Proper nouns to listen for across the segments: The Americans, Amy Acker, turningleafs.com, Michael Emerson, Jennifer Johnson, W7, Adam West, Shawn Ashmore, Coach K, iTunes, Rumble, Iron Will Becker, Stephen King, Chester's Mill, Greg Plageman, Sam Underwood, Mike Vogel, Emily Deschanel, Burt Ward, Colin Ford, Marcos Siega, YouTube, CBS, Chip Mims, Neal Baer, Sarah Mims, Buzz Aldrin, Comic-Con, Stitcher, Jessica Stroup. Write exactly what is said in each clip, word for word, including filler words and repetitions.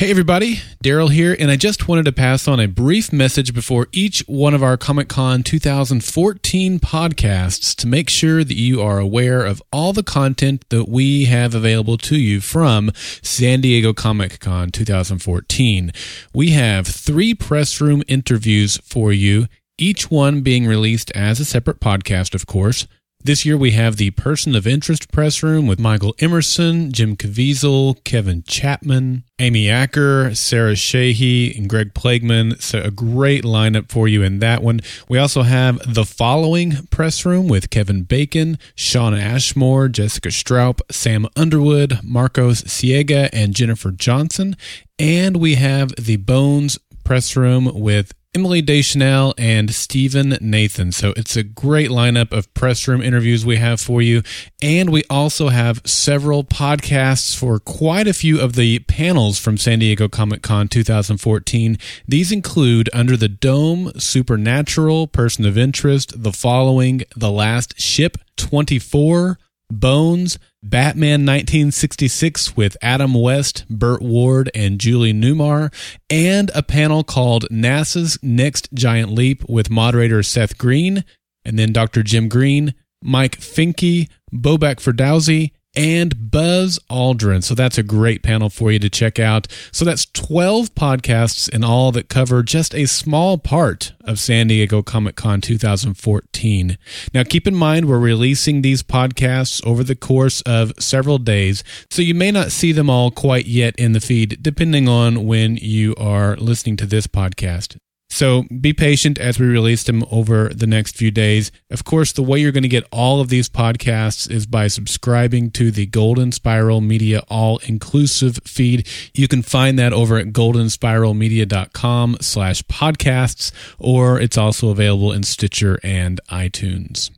Hey everybody, Daryl here, and I just wanted to pass on a brief message before each one of our Comic-Con twenty fourteen podcasts to make sure that you are aware of all the content that we have available to you from San Diego Comic-Con twenty fourteen. We have three press room interviews for you, each one being released as a separate podcast, of course. This year we have the Person of Interest Press Room with Michael Emerson, Jim Caviezel, Kevin Chapman, Amy Acker, Sarah Shahi, and Greg Plageman. So a great lineup for you in that one. We also have The Following Press Room with Kevin Bacon, Shawn Ashmore, Jessica Stroup, Sam Underwood, Marcos Siega, and Jennifer Johnson. And we have The Bones Press Room with Emily Deschanel and Stephen Nathan. So it's a great lineup of press room interviews we have for you. And we also have several podcasts for quite a few of the panels from San Diego Comic-Con twenty fourteen. These include Under the Dome, Supernatural, Person of Interest, The Following, The Last Ship, twenty-four, Bones, Batman nineteen sixty-six with Adam West, Burt Ward, and Julie Newmar, and a panel called NASA's Next Giant Leap with moderator Seth Green, and then Doctor Jim Green, Mike Finke, Bobak Ferdowsi, and Buzz Aldrin. So that's a great panel for you to check out. So that's twelve podcasts in all that cover just a small part of San Diego Comic-Con twenty fourteen. Now keep in mind we're releasing these podcasts over the course of several days, so you may not see them all quite yet in the feed, depending on when you are listening to this podcast. So be patient as we release them over the next few days. Of course, the way you're going to get all of these podcasts is by subscribing to the Golden Spiral Media All-Inclusive feed. You can find that over at goldenspiralmedia.com slash podcasts, or it's also available in Stitcher and iTunes.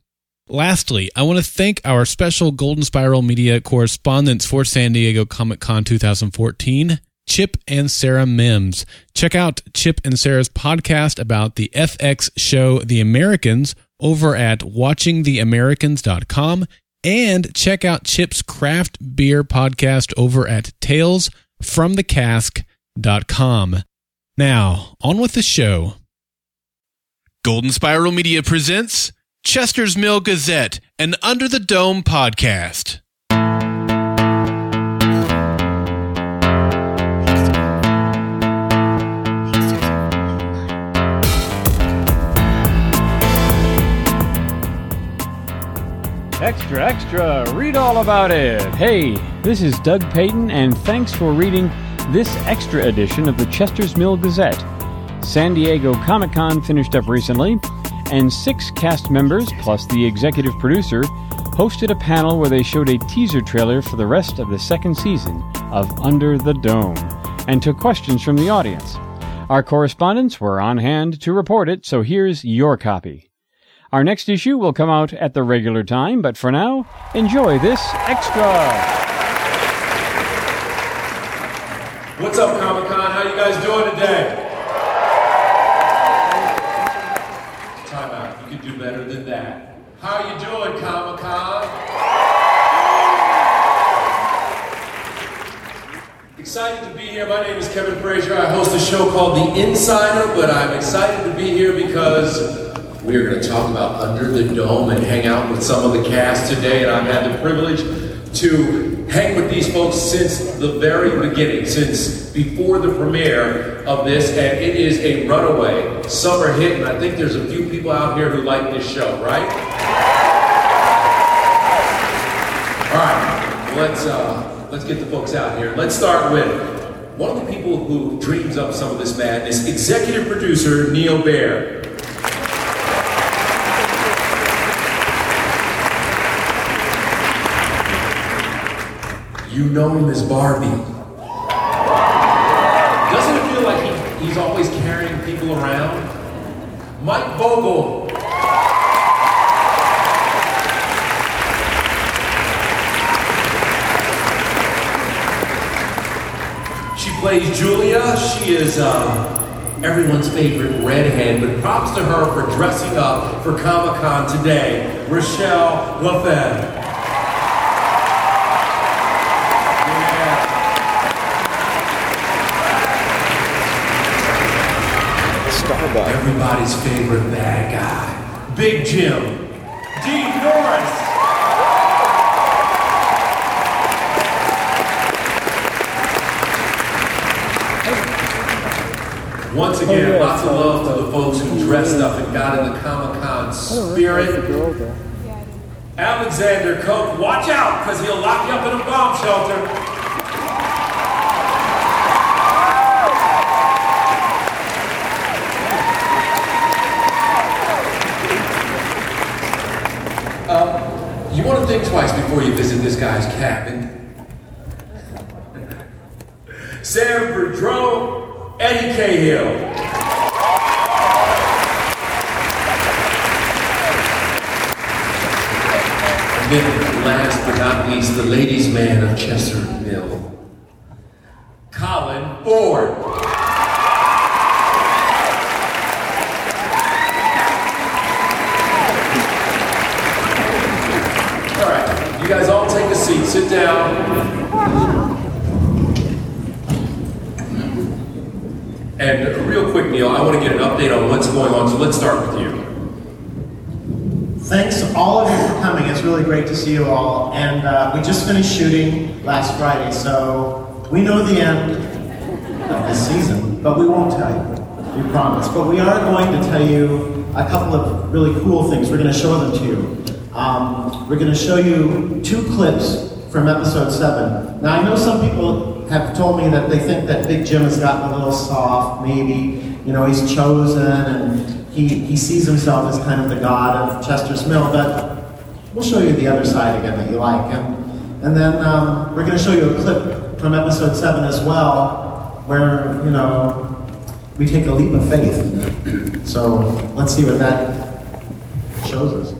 Lastly, I want to thank our special Golden Spiral Media correspondents for San Diego Comic-Con twenty fourteen, Chip and Sarah Mims. Check out Chip and Sarah's podcast about the F X show The Americans over at watching the americans dot com, and check out Chip's craft beer podcast over at tales from the cask dot com. Now, on with the show. Golden Spiral Media presents Chester's Mill Gazette, an Under the Dome podcast. Extra, extra, read all about it. Hey, this is Doug Payton, and thanks for reading this extra edition of the Chester's Mill Gazette. San Diego Comic-Con finished up recently, and six cast members, plus the executive producer, hosted a panel where they showed a teaser trailer for the rest of the second season of Under the Dome, and took questions from the audience. Our correspondents were on hand to report it, so here's your copy. Our next issue will come out at the regular time, but for now, enjoy this extra. What's up, Comic-Con? How you guys doing today? Time out. You can do better than that. How you doing, Comic-Con? Excited to be here. My name is Kevin Frazier. I host a show called The Insider, but I'm excited to be here because we are going to talk about Under the Dome and hang out with some of the cast today, and I've had the privilege to hang with these folks since the very beginning, since before the premiere of this, and it is a runaway summer hit, and I think there's a few people out here who like this show, right? All right, let's, uh, let's get the folks out here. Let's start with one of the people who dreams up some of this madness, executive producer Neal Baer. You know him as Barbie. Doesn't it feel like he, he's always carrying people around? Mike Vogel. She plays Julia. She is uh, everyone's favorite redhead, but props to her for dressing up for Comic-Con today. Rachelle Lefevre. Starbucks. Everybody's favorite bad guy, Big Jim, Dean Norris. Once again, lots of love to the folks who dressed up and got in the Comic-Con spirit. Alexander Koch, watch out, because he'll lock you up in a bomb shelter. Uh, you want to think twice before you visit this guy's cabin. Sam Verdreau, Eddie Cahill. And last but not least, the ladies' man of Chester Mill, Colin Ford. All right, you guys all take a seat. Sit down. And real quick, Neal, I want to get an update on what's going on, so let's start with you. Thanks to all of you for coming. It's really great to see you all. And uh, we just finished shooting last Friday, so we know the end of this season, but we won't tell you. We promise. But we are going to tell you a couple of really cool things. We're going to show them to you. Um, we're going to show you two clips from episode seven. Now, I know some people have told me that they think that Big Jim has gotten a little soft, maybe. You know, he's chosen, and He he sees himself as kind of the god of Chester's Mill, but we'll show you the other side again that you like. And, and then um, we're going to show you a clip from episode seven as well, where, you know, we take a leap of faith. So let's see what that shows us.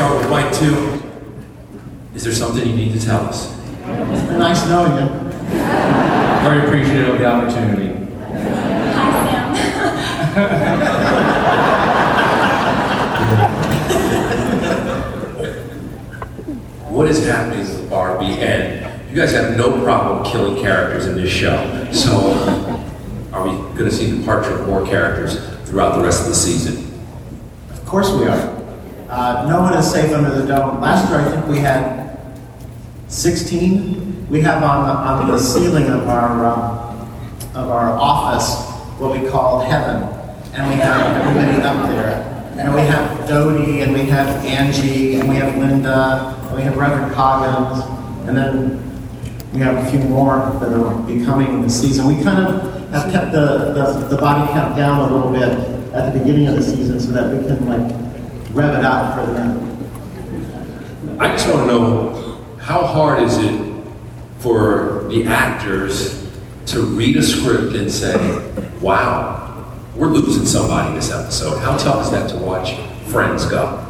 start with line two. Is there something you need to tell us? It's been nice knowing you. Very appreciative of the opportunity. Hi, Sam. What is happening with R B N? You guys have no problem killing characters in this show. So, are we going to see the departure of more characters throughout the rest of the season? Of course we are. Uh, no one is safe under the dome. Last year, I think we had sixteen. We have on the, on the ceiling of our uh, of our office what we call heaven, and we have everybody up there. And we have Dodie, and we have Angie, and we have Linda, and we have Reverend Coggins, and then we have a few more that are becoming this season. We kind of have kept the, the the body count down a little bit at the beginning of the season so that we can like. Rev it out for them. I just want to know, how hard is it for the actors to read a script and say, wow, we're losing somebody this episode? How tough is that to watch friends go?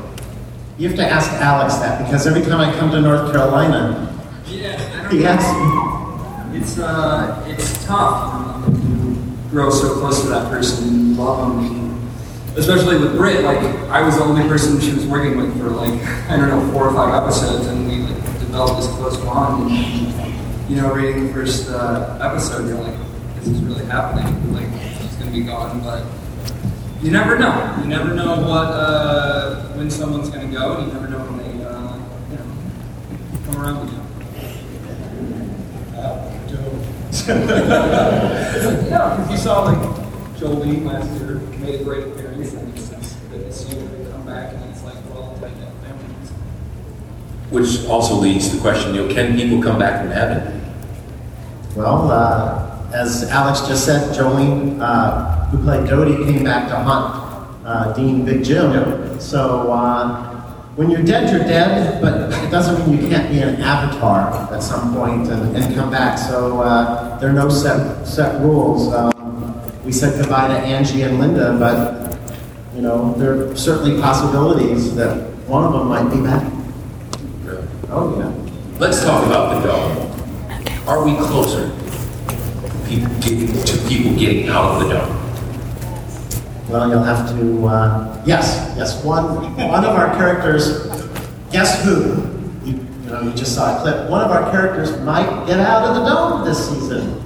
You have to ask Alex that, because every time I come to North Carolina, yeah, he asks me. It's, uh, it's tough. You grow so close to that person, you love them. Especially with Britt, like, I was the only person she was working with for, like, I don't know, four or five episodes, and we, like, developed this close bond, and, you know, reading the first uh, episode, you're like, this is really happening, like, she's gonna be gone, but you never know. You never know what, uh, when someone's gonna go, and you never know when they, uh, you know, come around again. Uh, Joe. It's like, yeah, because you saw, like, Jolie last year made a great appearance. Which also leads to the question, you know, can people come back from heaven? Well, uh, as Alex just said, Jolene, uh, who played Dodie, came back to hunt uh, Dean Big Jim. Yep. So uh, when you're dead, you're dead, but it doesn't mean you can't be an avatar at some point and, and come back. So uh, there are no set, set rules. Um, we said goodbye to Angie and Linda, but, you know, there are certainly possibilities that one of them might be back. Oh, yeah. Let's talk about the dome. Are we closer people getting, to people getting out of the dome? Well, you'll have to, uh, yes, yes. One one of our characters, guess who? You, you know, you just saw a clip. One of our characters might get out of the dome this season.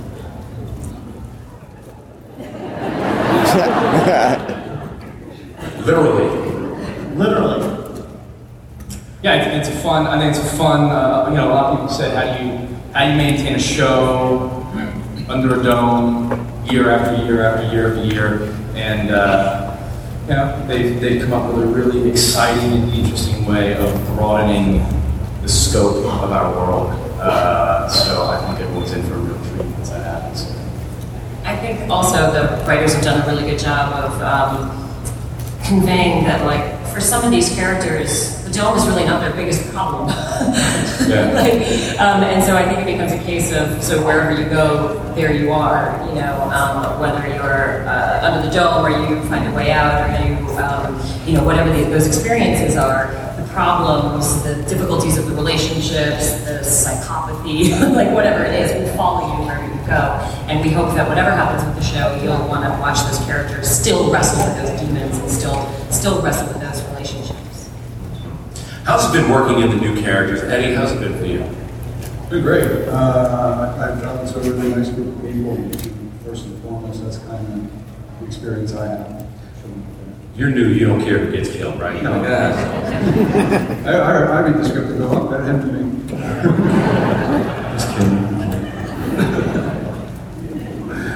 Literally. Literally. Yeah, I think it's a fun. I think it's a fun. Uh, you know, a lot of people said, "How do you how do you maintain a show under a dome year after year after year after year?" And uh, you know, they've they've come up with a really exciting and interesting way of broadening the scope of our world. Uh, so I think everyone's in for a real treat once that happens. I think also the writers have done a really good job of um, conveying that, like, for some of these characters, the dome is really not their biggest problem. Yeah. Like, um, and so I think it becomes a case of, so wherever you go, there you are, you know, um, whether you're uh, under the dome or you find a way out or you, um, you know, whatever the, those experiences are, the problems, the difficulties of the relationships, the psychopathy, like whatever it is, will follow you wherever you go. And we hope that whatever happens with the show, you'll want to watch those characters still wrestle with those demons and still still wrestle with those relationships. How's it been working in the new characters? Eddie, how's it been for you? It's been great. Uh, I've gotten to a really nice group of people. First and foremost, that's kind of the experience I have. You're new, you don't care who gets killed, right? No, no. I, I, I read the script and go, oh, that happened to me. Just kidding.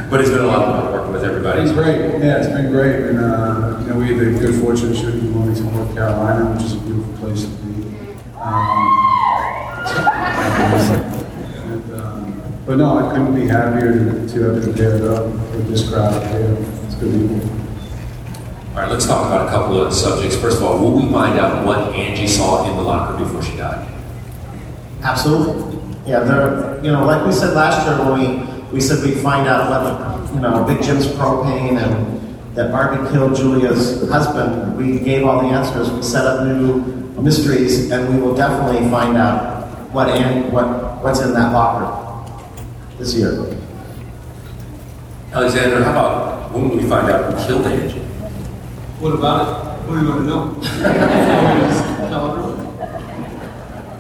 But it's been a lot of fun. Everybody. It's great. Yeah, it's been great. And, uh, you know, we had the good fortune of shooting the movie to North Carolina, which is a beautiful place to be. Um, and, um, but no, I couldn't be happier to, to have been paired up with this crowd here. It's good evening. All right, let's talk about a couple of subjects. First of all, will we find out what Angie saw in the locker before she died? Absolutely. Yeah, there, you know, like we said last year when we, we said we'd find out what the, you know, Big Jim's propane and that Margaret killed Julia's husband. We gave all the answers. We set up new mysteries, and we will definitely find out what and what what's in that locker this year. Alexander, how about when we find out who killed Angie? What about it? What do you want to know?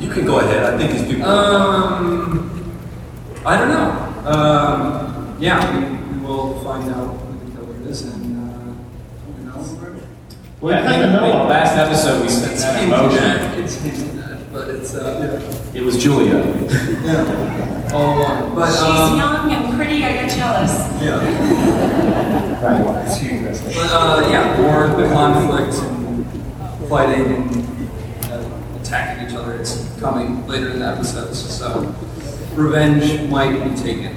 You can go ahead. I think these people. Um, I don't know. Um, yeah, we, we will find out who the killer is, and uh, who well, yeah, I know. Well, last episode we spent that emotion. It's that, but it's uh, yeah. It was Julia. Yeah, all along. But she's um, young and pretty. I get jealous. Yeah. Right. But, uh, yeah, war, conflict, fighting, and uh, attacking each other. It's coming later in the episodes, so revenge might be taken.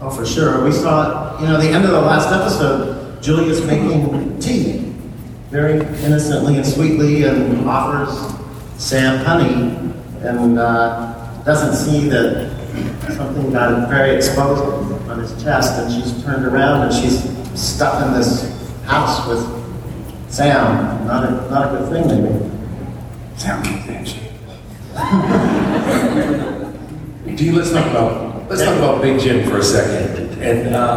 Oh, for sure. We saw, you know, the end of the last episode, Julia's making tea very innocently and sweetly and offers Sam honey and uh, doesn't see that something got him very exposed on his chest, and she's turned around and she's stuck in this house with Sam. Not a not a good thing, maybe. Sam, thank you. Do you, let's talk about let's talk about Big Jim for a second. And uh,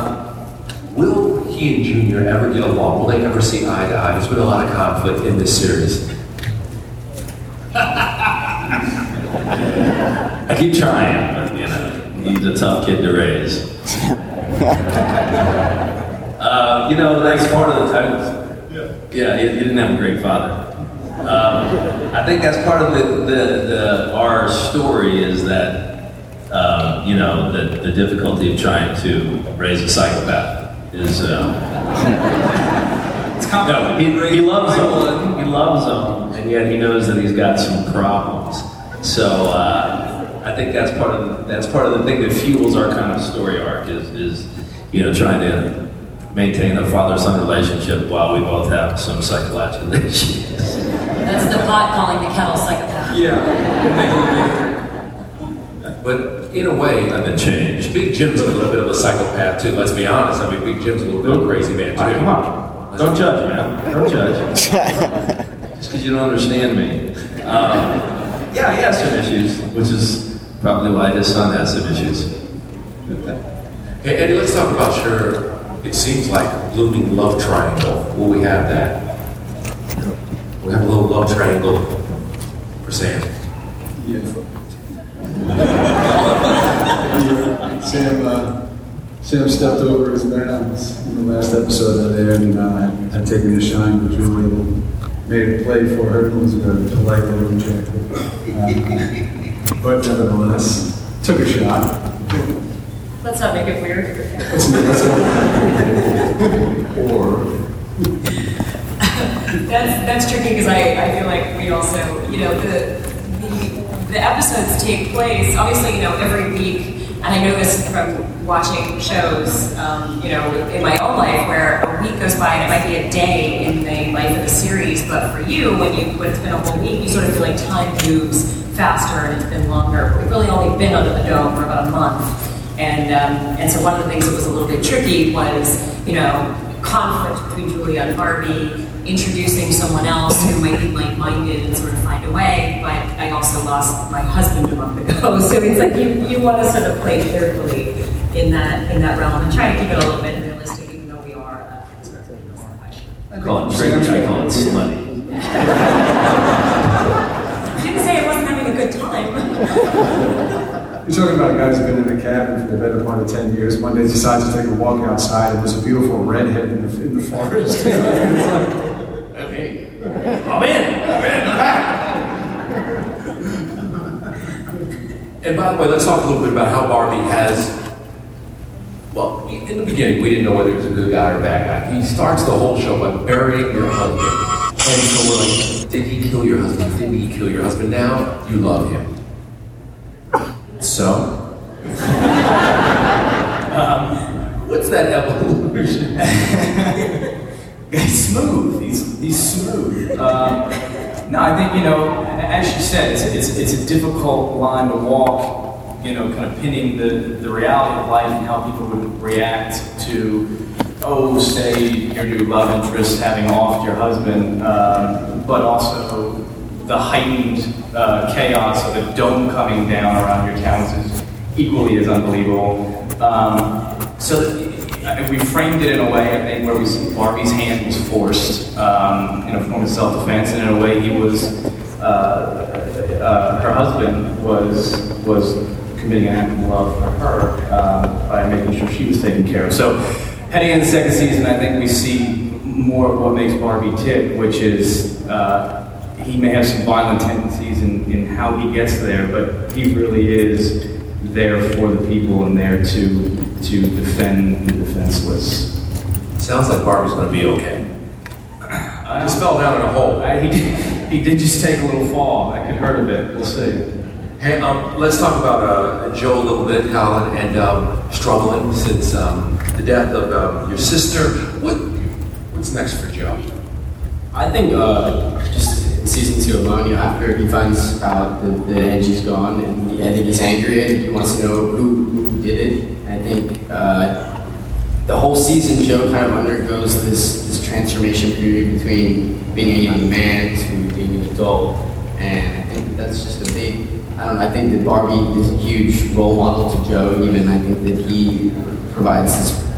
will he and Junior ever get along? Will they ever see eye to eye? There's been a lot of conflict in this series. I keep trying. He's a tough kid to raise. uh, you know, that's part of the title. Yeah, yeah, he, he didn't have a great father. Um, I think that's part of the, the, the our story is that um, you know the, the difficulty of trying to raise a psychopath is. Um, it's no, he, he loves them. He loves them, and yet he knows that he's got some problems. So. Uh, I think that's part of the, that's part of the thing that fuels our kind of story arc is is you know trying to maintain a father-son relationship while we both have some psychological issues. That's the pot calling the kettle psychopath. Yeah, but in a way, I've been changed. Big Jim's a little bit of a psychopath too. Let's be honest. I mean, Big Jim's a little bit of a crazy man too. Right, come on, don't judge, man. Don't judge. Just because you don't understand me. Um, yeah, he has some issues, which is. Probably why his son has some issues. Hey, Eddie, let's talk about your, it seems like, looming love triangle. Will we have that? We have a little love triangle for Sam. Yeah. yeah. Sam uh, Sam stepped over his grounds in the last episode of there and uh, had taken a shine to Julie, made a play for her, who was a delightful little jacket. Uh, But nevertheless, took a shot. Let's not make it weird. Let's not make it weird. Or. That's that's tricky because I, I feel like we also, you know, the, the the episodes take place, obviously, you know, every week, and I know this from watching shows, um, you know, in my own life where a week goes by and it might be a day in the life of the series, but for you, when, you, when it's been a whole week, you sort of feel like time moves faster and it's been longer. We've really only been under the dome for about a month. And um, and so one of the things that was a little bit tricky was, you know, conflict between Julia and Barbie, introducing someone else who might be like-minded and sort of find a way, but I also lost my husband a month ago. So it's like you, you want to sort of play carefully in that in that realm and try to keep it a little bit realistic, even though we are a conservative and horrifying. I call it trigger, I call it slutty. You're talking about a guy who's been in a cabin for the better part of ten years, one day decides to take a walk outside and there's a beautiful redhead in the, in the forest. Okay. I'm in! I'm in! And by the way, let's talk a little bit about how Barbie has, well, in the beginning, we didn't know whether he was a good guy or a bad guy. He starts the whole show by burying your husband. And so like, did he kill your husband? Did he kill your husband? Now you love him. So, um, what's that evolution? He's smooth. He's he's smooth. Um, no, I think you know, as she said, it's it's it's a difficult line to walk. You know, kind of pinning the the reality of life and how people would react to. oh, say, your new love interest having offed your husband, uh, but also the heightened uh, chaos of the dome coming down around your towns is equally as unbelievable. Um, so uh, we framed it in a way, I think, where we see Barbie's hand was forced um, in a form of self-defense, and in a way he was, uh, uh, her husband was, was committing an act of love for her uh, by making sure she was taken care of. So heading into the second season, I think we see more of what makes Barbie tick, which is uh, he may have some violent tendencies in, in how he gets there, but he really is there for the people and there to to defend the defenseless. Sounds like Barbie's going to be okay. I just fell down in a hole. I, he, did, he did just take a little fall. I could hurt a bit. We'll see. Hey, um, let's talk about uh, Joe a little bit, Colin, and um, struggling since um, the death of um, your sister. What what's next for Joe? I think uh, just in season two alone, you know, after he finds out that, that Angie's gone, and I think he's angry and he wants to know who, who did it. I think uh, the whole season, Joe kind of undergoes this, this transformation period between being a young man to being an adult, and I think that's just a big. I don't know, I think that Barbie is a huge role model to Joe, even. I think that he provides this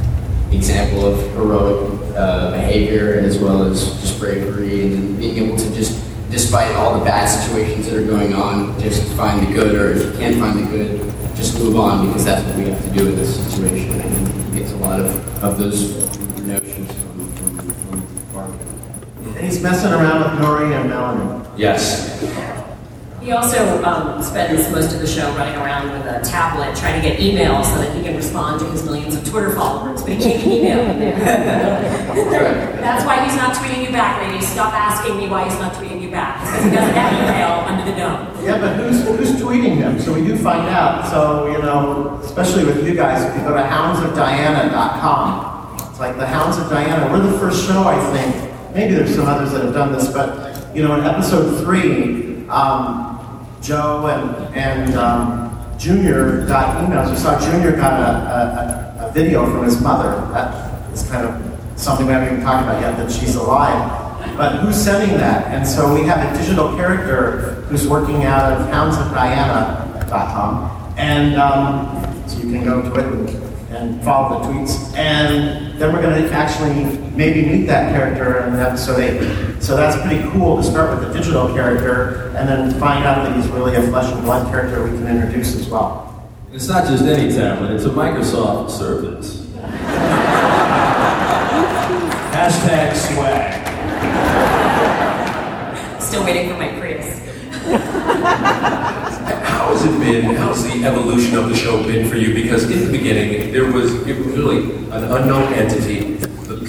example of heroic uh, behavior as well as just bravery and being able to just, despite all the bad situations that are going on, just find the good, or if you can't find the good, just move on, because that's what we have to do in this situation. I think he gets a lot of, of those notions from, from, from Barbie. And he's messing around with Maureen and Melanie. Yes. He also um, spends most of the show running around with a tablet trying to get email so that he can respond to his millions of Twitter followers by taking email. That's why he's not tweeting you back, ladies. Stop asking me why he's not tweeting you back, because he doesn't have email under the dome. Yeah, but who's who's tweeting him? So we do find out. So, you know, especially with you guys, if you go to hounds of diana dot com, it's like the Hounds of Diana. We're the first show, I think. Maybe there's some others that have done this, but, you know, in episode three, um, Joe and, and um, Junior got emails. We saw Junior got a, a, a video from his mother. That is kind of something we haven't even talked about yet, that she's alive. But who's sending that? And so we have a digital character who's working out of hounds of diana dot com. And um, so you can go to it and, and follow the tweets. And then we're going to actually maybe meet that character in episode eight. So that's pretty cool to start with the digital character and then find out that he's really a flesh and blood character we can introduce as well. It's not just any tablet, it's a Microsoft Surface. Hashtag swag. Still waiting for my praise. How has it been, how's the evolution of the show been for you? Because in the beginning, there was, it was really an unknown entity.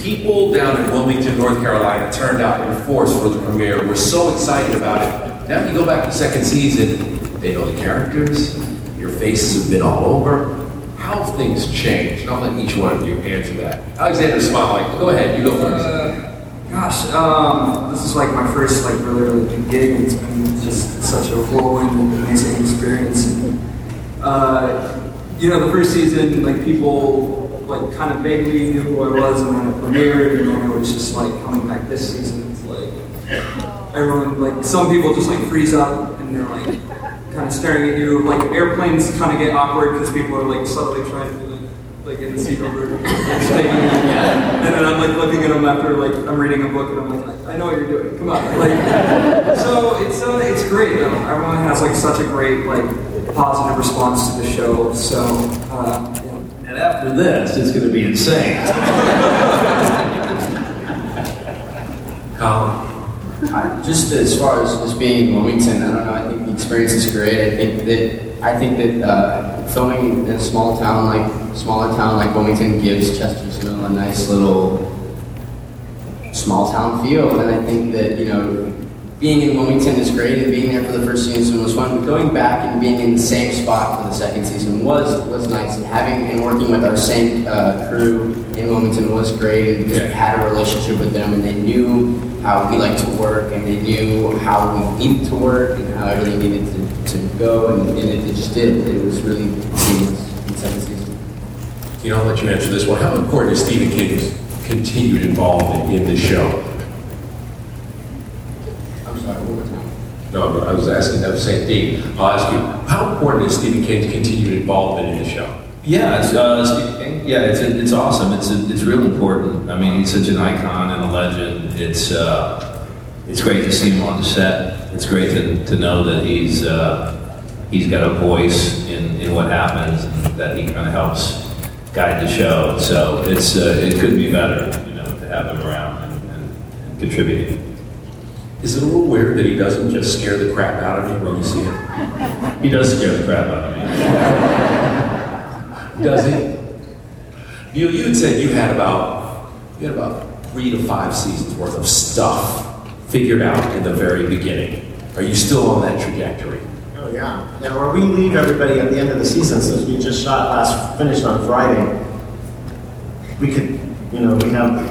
People down in Wilmington, North Carolina, turned out in force for the premiere. We're so excited about it. Now, if you go back to the second season, they know the characters. Your faces have been all over. How have things changed? And I'll let each one of you answer that. Alexander's smiling. Go ahead. You go first. Uh, gosh, um, this is like my first like really, really big gig. It's been just such a whirlwind, amazing experience. And, uh, you know, the first season, like people. Like kind of vaguely knew who I was, and then I premiered, and then it was just like coming back this season. It's like everyone, like some people just like freeze up, and they're like kind of staring at you. Like airplanes kind of get awkward because people are like subtly trying to like like get the seat over. And then I'm like looking at them after like I'm reading a book, and I'm like, I know what you're doing. Come on, like so it's uh, it's great though. Everyone has like such a great like positive response to the show. So. Uh, And after this, it's going to be insane. Colin, I, just as far as just being in Wilmington, I don't know. I think the experience is great. I think that I think that uh, filming in a small town like smaller town like Wilmington gives Chesterfield a nice little small town feel. And I think that you know being in Wilmington is great, and being there for the first season was fun. But going back and being in the same spot for the second season was was nice. And having and working with our same uh, crew in Wilmington was great, and we had a relationship with them, and they knew how we liked to work, and they knew how we needed to work, and how everything needed to, to go, and, and it, it just did. It was really seamless in the second season. You know, I'll let you answer this one. How important is Stephen King continued involvement in the show. I'm sorry, what was that? No, no, I was asking that same thing. I'll ask you, how important is Stephen King's continued involvement in the show? Yeah, it's, uh, Stephen King, yeah, it's it's awesome. It's it's real important. I mean, he's such an icon and a legend. It's uh, it's great to see him on the set. It's great to to know that he's uh, he's got a voice in, in what happens, and that he kind of helps guide the show. So it's uh, it couldn't be better, you know, to have him around and, and, and contributing. Is it a little weird that he doesn't just scare the crap out of you when you see him? He does scare the crap out of me. Does he? Neal, you had said you had about you had about three to five seasons worth of stuff figured out in the very beginning. Are you still on that trajectory? Oh yeah. Now where we leave everybody at the end of the season, since we just shot last finished on Friday, we could you know we have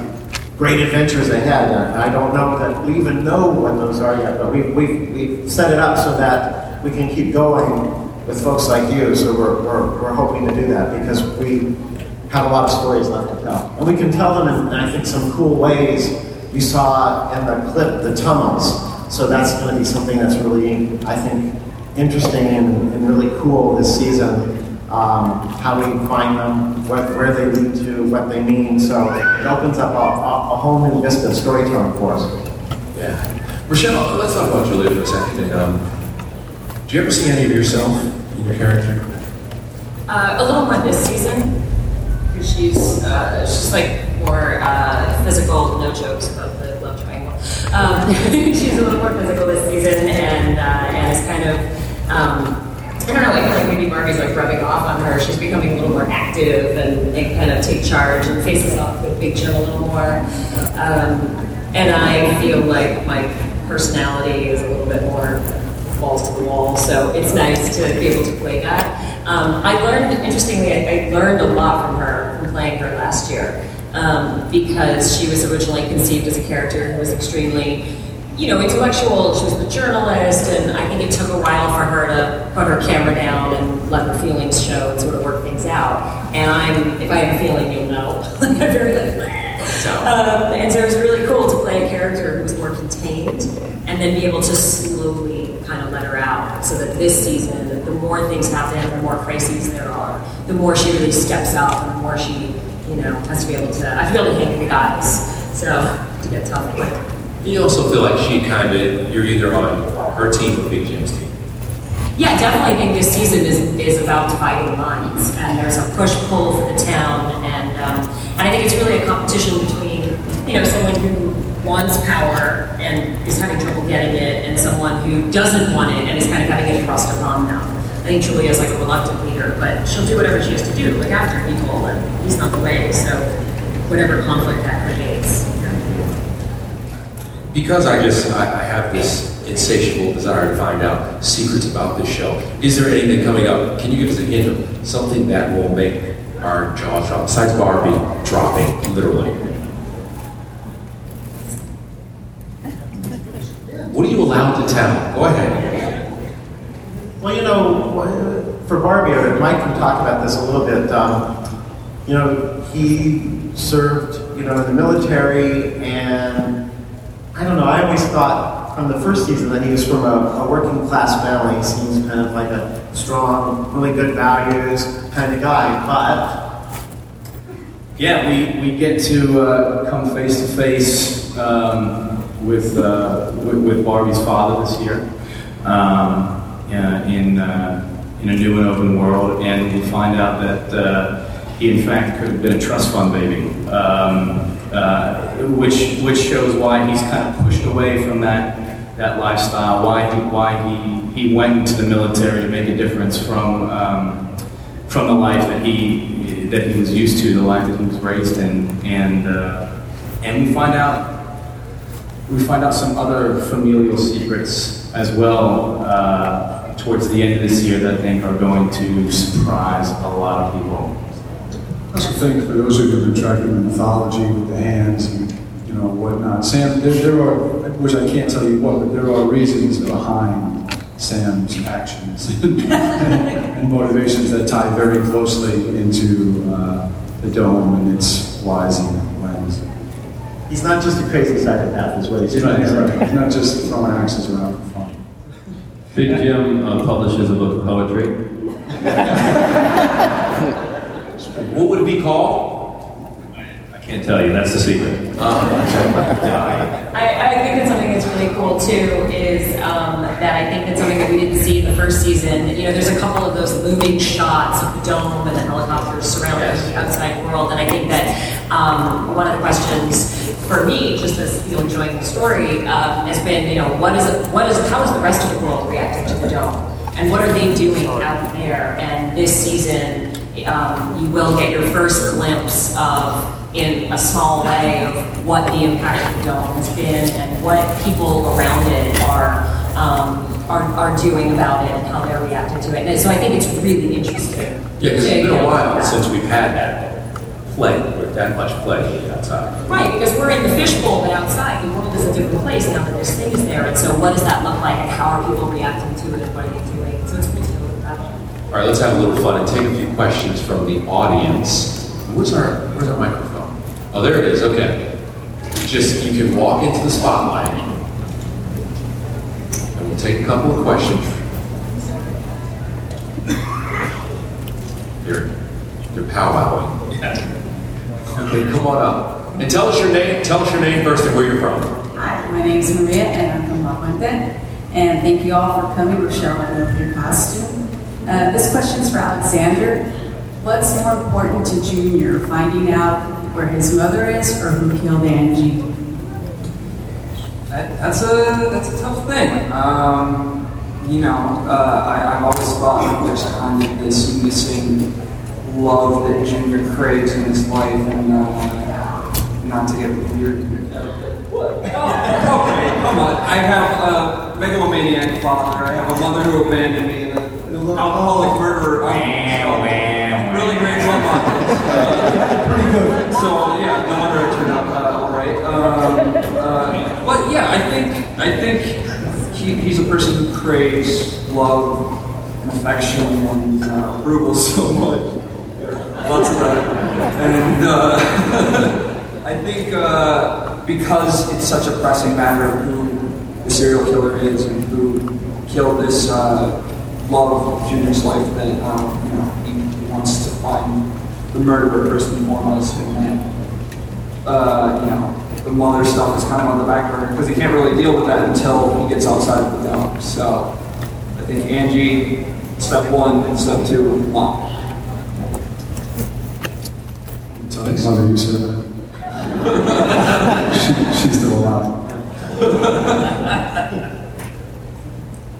great adventures ahead. I don't know that we even know when those are yet, but we we we set it up so that we can keep going with folks like you, so we're, we're we're hoping to do that because we have a lot of stories left to tell. And we can tell them in, I think, some cool ways. You saw in the clip, the tunnels. So that's going to be something that's really, I think, interesting and, and really cool this season. Um, how we find them, what, where they lead to, what they mean. So it opens up a, a, a whole new vista of storytelling for us. Yeah. Rachelle, let's talk about Julie for a second. Um, do you ever see any of yourself? Your character? Uh, a little more this season. She's uh, she's like more uh, physical, no jokes about the love triangle. Um, she's a little more physical this season, and uh, and is kind of um, I don't know. I feel like maybe Mark is like rubbing off on her. She's becoming a little more active and, and kind of take charge and faces off with Big Jim a little more. Um, and I feel like my personality is a little bit more balls to the wall, so it's nice to be able to play that. Um, I learned, interestingly, I, I learned a lot from her, from playing her last year, um, because she was originally conceived as a character who was extremely, you know, intellectual. She was a journalist, and I think it took a while for her to put her camera down and let her feelings show and sort of work things out. And I'm, if I have a feeling, you'll know. I'm very like, um, and so it was really cool to play a character who was more contained, and then be able to slowly kind of let her out, so that this season, that the more things happen, the more crises there are, the more she really steps up, and the more she, you know, has to be able to, I feel like hang the guys, so to get tough. You also feel like she kind of, you're either on her team or Big Jim's team. Yeah, definitely. I think this season is is about dividing lines, and there's a push-pull for the town, and um, and I think it's really a competition between, you know, someone who wants power and is having trouble getting it, and someone who doesn't want it and is kind of having it thrust upon them. I think Julia is like a reluctant leader, but she'll do whatever she has to do, like after people, and he's not the way, so whatever conflict that creates. Because I just, I, I have this insatiable desire to find out secrets about this show. Is there anything coming up? Can you give us a hint of something that will make our jaws drop, besides Barbie dropping, literally? What are you allowed to tell? Go ahead. Well, you know, for Barbie, Mike can talk about this a little bit. Um, you know, he served, you know, in the military, and I don't know, I always thought from the first season that he was from a, a working class family. He seems kind of like a strong, really good values kind of guy, but... Yeah, we, we get to uh, come face to face um, With, uh, with with Barbie's father this year, um, yeah, in uh, in a new and open world, and we find out that uh, he in fact could have been a trust fund baby, um, uh, which which shows why he's kind of pushed away from that that lifestyle, why he why he, he went into the military to make a difference from um, from the life that he that he was used to, the life that he was raised in, and uh, and we find out. We find out some other familial secrets as well uh, towards the end of this year that I think are going to surprise a lot of people. That's the thing for those who have been tracking the mythology with the hands and you know whatnot. Sam, there, there are, which I can't tell you what, but there are reasons behind Sam's actions and, and motivations that tie very closely into uh, the dome and its whys and whens. He's not just a crazy psychopath, is what he's trying to say. He's not just throwing axes around for fun. Big Jim uh, publishes a book of poetry. What would it be called? I, I can't tell you. That's the secret. Um, I, I think it's something that's really cool too. Is um, that I think that's something that we didn't see in the first season. You know, there's a couple of those moving shots of the dome and the helicopters surrounding yes. the outside world, and I think that um, one of the questions. For me, just as you know, enjoying the story, uh, has been, you know, what is it, what is, how is the rest of the world reacting to the dome? And what are they doing out there? And this season, um, you will get your first glimpse of, in a small way, of what the impact of the dome has been and what people around it are um, are, are doing about it and how they're reacting to it. And so I think it's really interesting. Yeah, because it's been a while since we've had that. Play with that much play outside. Right, because we're in the fishbowl, but outside the world is a different place now that this thing is there. And so, what does that look like, and how are people reacting to it, and what are they doing? So it's pretty cool. All right, let's have a little fun and take a few questions from the audience. Where's our Where's our microphone? Oh, there it is. Okay, just you can walk into the spotlight, and we'll take a couple of questions. They're they're powwowing. Yeah. Okay, come on up. And tell us your name, tell us your name first and where you're from. Hi, my name's Maria and I'm from London. And thank you all for coming. Rachelle, I love your costume. Uh, this question's for Alexander. What's more important to Junior, finding out where his mother is or who killed Angie? That, that's, a, that's a tough thing. Um, you know, uh, I, I've always thought there's kind of this missing love that Junior craves in his life, and uh, not to get weird. What? Oh, okay, come on. I have a megalomaniac father. I have a mother who abandoned me, and an alcoholic murderer. I'm really grateful about this. Uh, pretty good. So yeah, no wonder I turned out uh, all right. Um, uh, but yeah, I think I think he, he's a person who craves love, and affection, and uh, approval so much. Lots of that. And uh, I think uh, because it's such a pressing matter of who the serial killer is and who killed this uh, love of Junior's life, that um, you know, he wants to find the murderer first and foremost. And uh, you know, the mother stuff is kind of on the back burner because he can't really deal with that until he gets outside of the dome. So I think Angie, step one, and step two, mom. His mother, you said that. she, she's still alive.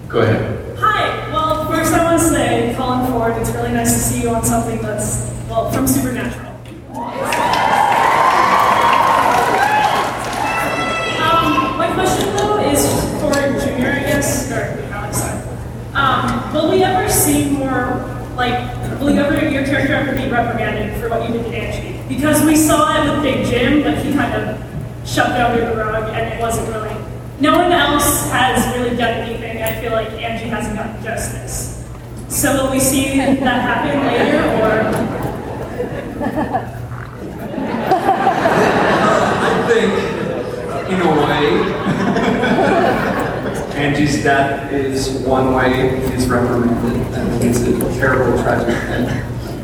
Go ahead. Hi. Well, first I want to say, Colin Ford, it's really nice to see you on something that's, well, from Supernatural. Um, my question, though, is for Junior, I guess, or Alex. Um, will we ever see more, like, will you ever, your character ever be reprimanded for what you did to Angie? Because we saw it with Big Jim, but he kind of shoved it under the rug, and it wasn't really. No one else has really done anything. I feel like Angie hasn't gotten justice. So will we see that happen later, or? I think, in a way, Angie's death is one way he's reprimanded, and it's a terrible, tragic thing.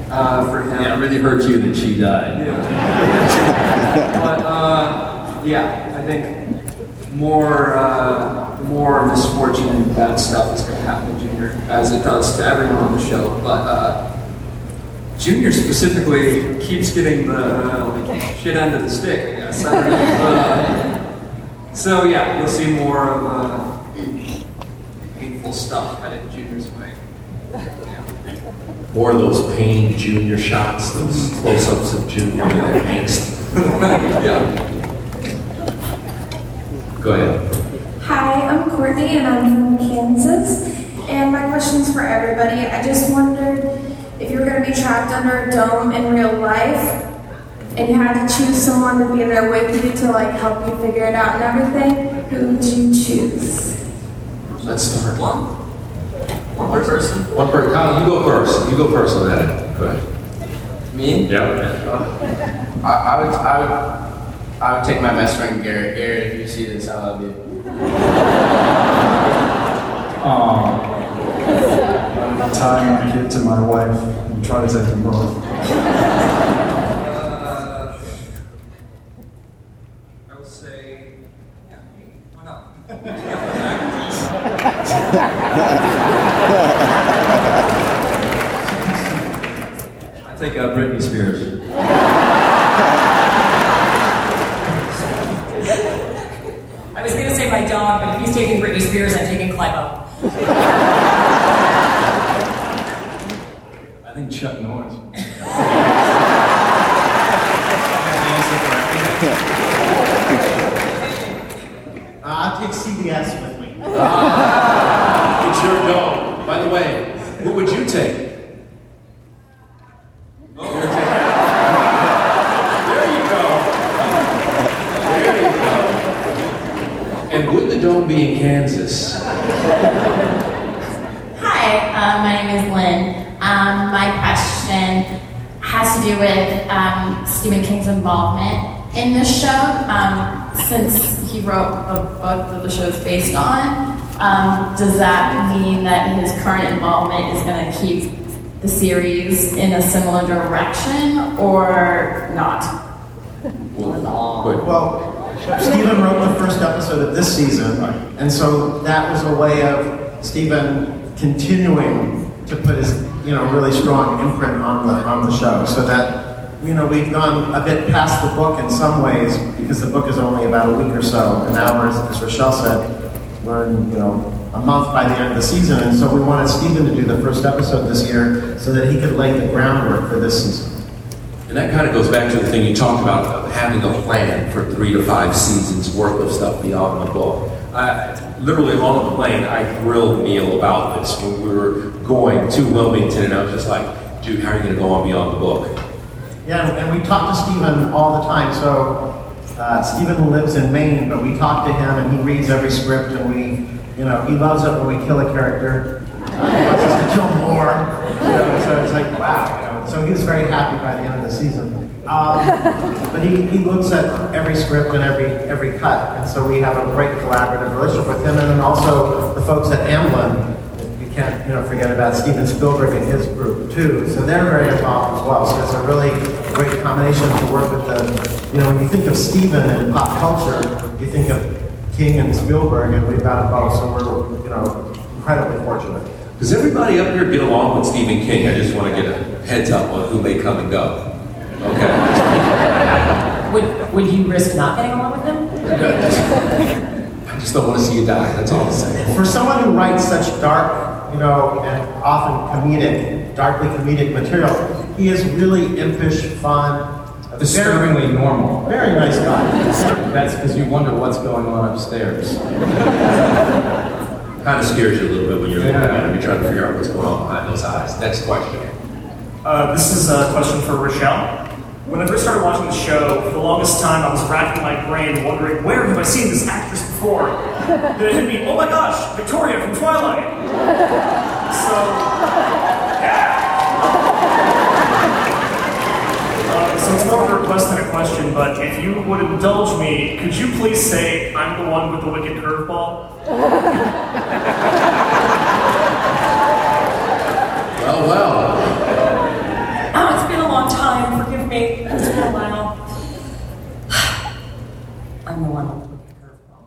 Uh, for him. Yeah, it really hurt you that she died. Yeah. But uh, yeah, I think more uh, more misfortune and bad stuff is going to happen to Junior, as it does to everyone on the show. But uh, Junior specifically keeps getting the uh, shit end of the stick, I guess. I don't know. Uh, so yeah, we'll see more of uh, painful stuff headed Junior's way. More of those pain Junior shots, those close-ups of Junior and their angst. Yeah. Go ahead. Hi, I'm Courtney and I'm from Kansas. And my question's for everybody. I just wondered if you were going to be trapped under a dome in real life and you had to choose someone to be there with you to like help you figure it out and everything, who would you choose? Let's start one. One per person? One per Kyle, you go first. You go first on that. Go ahead. Me? Yeah. I, I would I would I would take my best friend Garrett. Garrett, if you see this, I love you. Aww. I'm tying my kid to my wife and trying to take them both. Uh, I would say, yeah, why not? I take uh, Britney Spears. My dog, but if he's taking Britney Spears, I'm taking Clebo. I think Chuck Norris. uh, I'll take C B S with me. Ah, it's your dog. By the way, what would you take? Don't be in Kansas. Hi, uh, my name is Lynn. Um, my question has to do with um, Stephen King's involvement in this show, um, since he wrote a book that the show's based on. Um, does that mean that his current involvement is going to keep the series in a similar direction, or not? Well. Stephen wrote the first episode of this season, and so that was a way of Stephen continuing to put his, you know, really strong imprint on the on the show. So that, you know, we've gone a bit past the book in some ways because the book is only about a week or so, and now, as Rachelle said, we're in, you know, a month by the end of the season, and so we wanted Stephen to do the first episode this year so that he could lay the groundwork for this season. And that kind of goes back to the thing you talked about, of having a plan for three to five seasons worth of stuff beyond the book. I, literally on the plane, I thrilled Neal about this when we were going to Wilmington, and I was just like, dude, how are you going to go on beyond the book? Yeah, and we talk to Stephen all the time. So uh, Stephen lives in Maine, but we talk to him, and he reads every script, and we, you know, he loves it when we kill a character. Uh, he wants us to kill more. You know, so it's like, wow. So he was very happy by the end of the season. Um, but he, he looks at every script and every every cut, and so we have a great collaborative relationship with him, and then also the folks at Amblin. You can't you know forget about Steven Spielberg and his group too. So they're very involved as well. So it's a really great combination to work with them. You know, when you think of Steven and pop culture, you think of King and Spielberg, and we've got involved. So we're you know incredibly fortunate. Does everybody up here get along with Stephen King? I just want to get a heads up on who may come and go. Okay. Would would you risk not getting along with them? I just don't want to see you die. That's all I'm saying. For someone who writes such dark, you know, and often comedic, darkly comedic material, he is really impish, fun, disturbingly normal. Very nice guy. That's because you wonder what's going on upstairs. Kind of scares you a little bit when you're looking at him and trying to figure out what's going on behind those eyes. Next question. Uh, this is a question for Rachelle. When I first started watching the show, for the longest time I was racking my brain wondering, where have I seen this actress before? Then it hit me, oh my gosh, Victoria from Twilight. So, yeah. Uh, so it's more of a request than a question, but if you would indulge me, could you please say, I'm the one with the wicked curveball? Well, well. Oh, it's been a long time. Forgive me. It's been a while. I'm the one with the curveball.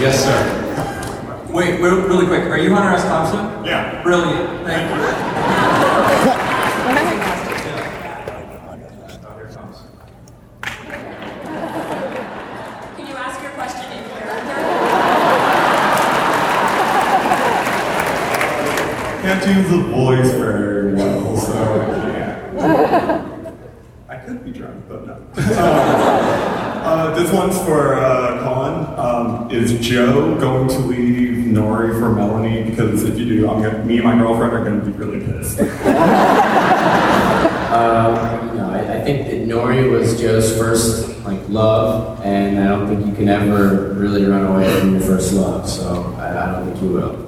Yes, sir. Wait, wait, really quick. Are you Hunter S. Thompson? Yeah. Brilliant. Thank you. The boys very well, so yeah. I could be drunk, but no. Uh, uh, this one's for uh, Colin. Um, is Joe going to leave Nori for Melanie? Because if you do, I'm gonna, me and my girlfriend are going to be really pissed. um, no, I, I think that Nori was Joe's first like love, and I don't think you can ever really run away from your first love. So I, I don't think you will.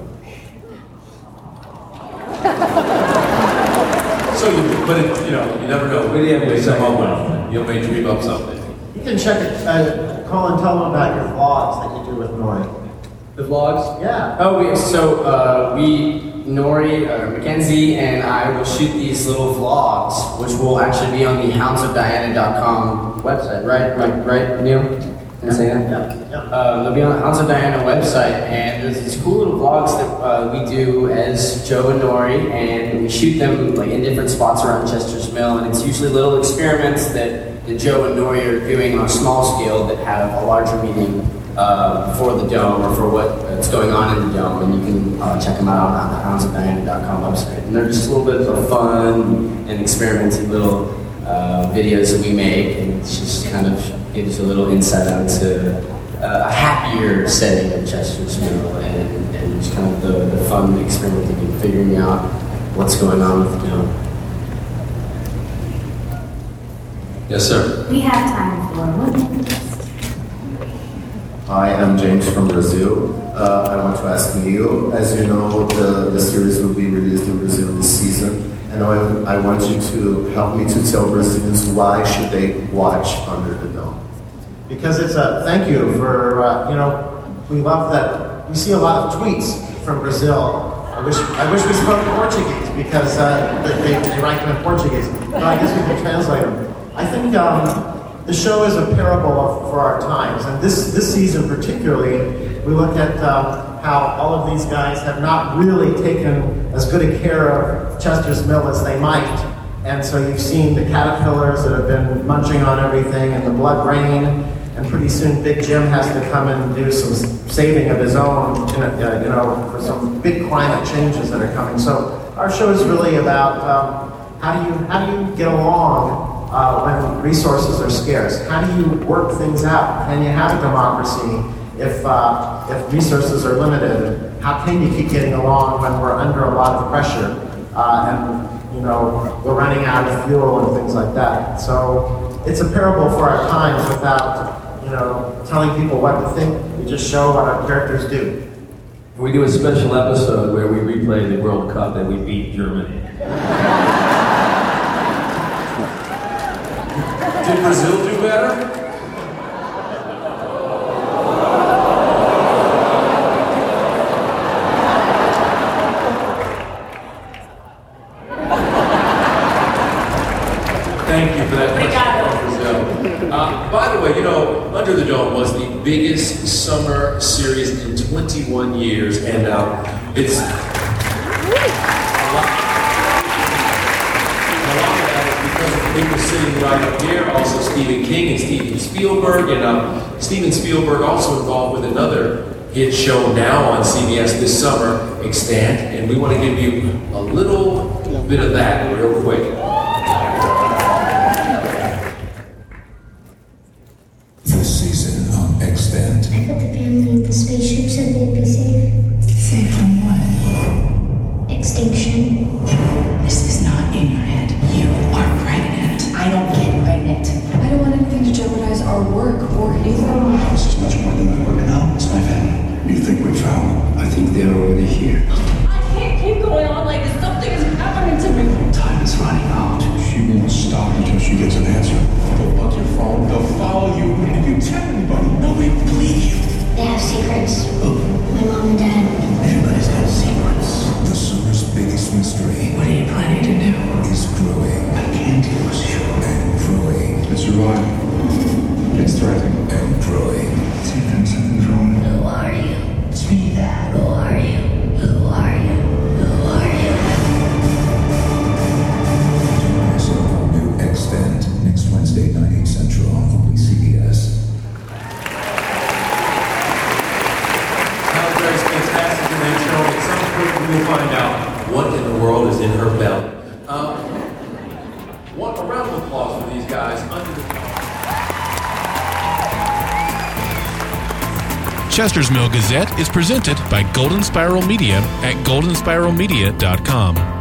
But it, you know, you never know. Maybe you some moment, you may dream up something. You can check it. Uh, Colin, tell them about your vlogs that you do with Nori. The vlogs? Yeah. Oh, we, so uh, we, Nori, uh, Mackenzie, and I will shoot these little vlogs, which will actually be on the hounds of diana dot com website, right? Right, right, Neil? Yeah, yeah, yeah. Uh, they'll be on the Hounds of Diana website, and there's these cool little vlogs that uh, we do as Joe and Nori, and we shoot them like in different spots around Chester's Mill, and it's usually little experiments that, that Joe and Nori are doing on a small scale that have a larger meaning uh, for the Dome or for what's going on in the Dome, and you can uh, check them out on the hounds of diana dot com website. And they're just a little bit of fun and experimenting little uh, videos that we make, and it's just kind of gives a little insight onto uh, a happier setting of Chester's Mill and, and just kind of the, the fun experimenting and figuring out what's going on with the Dome. Yes, sir. We have time for one minute. Hi, I'm James from Brazil. Uh, I want to ask Neil, as you know, the, the series will be released in Brazil this season. And I, I want you to help me to tell Brazilians why should they watch Under the Dome. Because it's a thank you for, uh, you know, we love that. We see a lot of tweets from Brazil. I wish I wish we spoke Portuguese because uh, they, they write them in Portuguese. But I guess we can translate them. I think um, the show is a parable of, for our times. And this, this season particularly, we looked at uh, how all of these guys have not really taken as good a care of Chester's Mill as they might. And so you've seen the caterpillars that have been munching on everything and the blood rain, and pretty soon Big Jim has to come and do some saving of his own, in a, uh, you know, for some big climate changes that are coming. So our show is really about um, how do you how do you get along uh, when resources are scarce? How do you work things out? Can you have a democracy if uh, if resources are limited? How can you keep getting along when we're under a lot of pressure? Uh, and you know, we're running out of fuel and things like that. So it's a parable for our times without, you know, telling people what to think. We just show what our characters do. We do a special episode where we replay the World Cup and we beat Germany. Did Brazil do better? Under the Dome was the biggest summer series in twenty-one years, and uh, it's a lot, a lot of that is because of the people sitting right up here, also Stephen King and Steven Spielberg, and uh, Steven Spielberg also involved with another hit show now on C B S this summer, Extant, and we want to give you a little bit of that real quick. Chester's Mill Gazette is presented by Golden Spiral Media at golden spiral media dot com.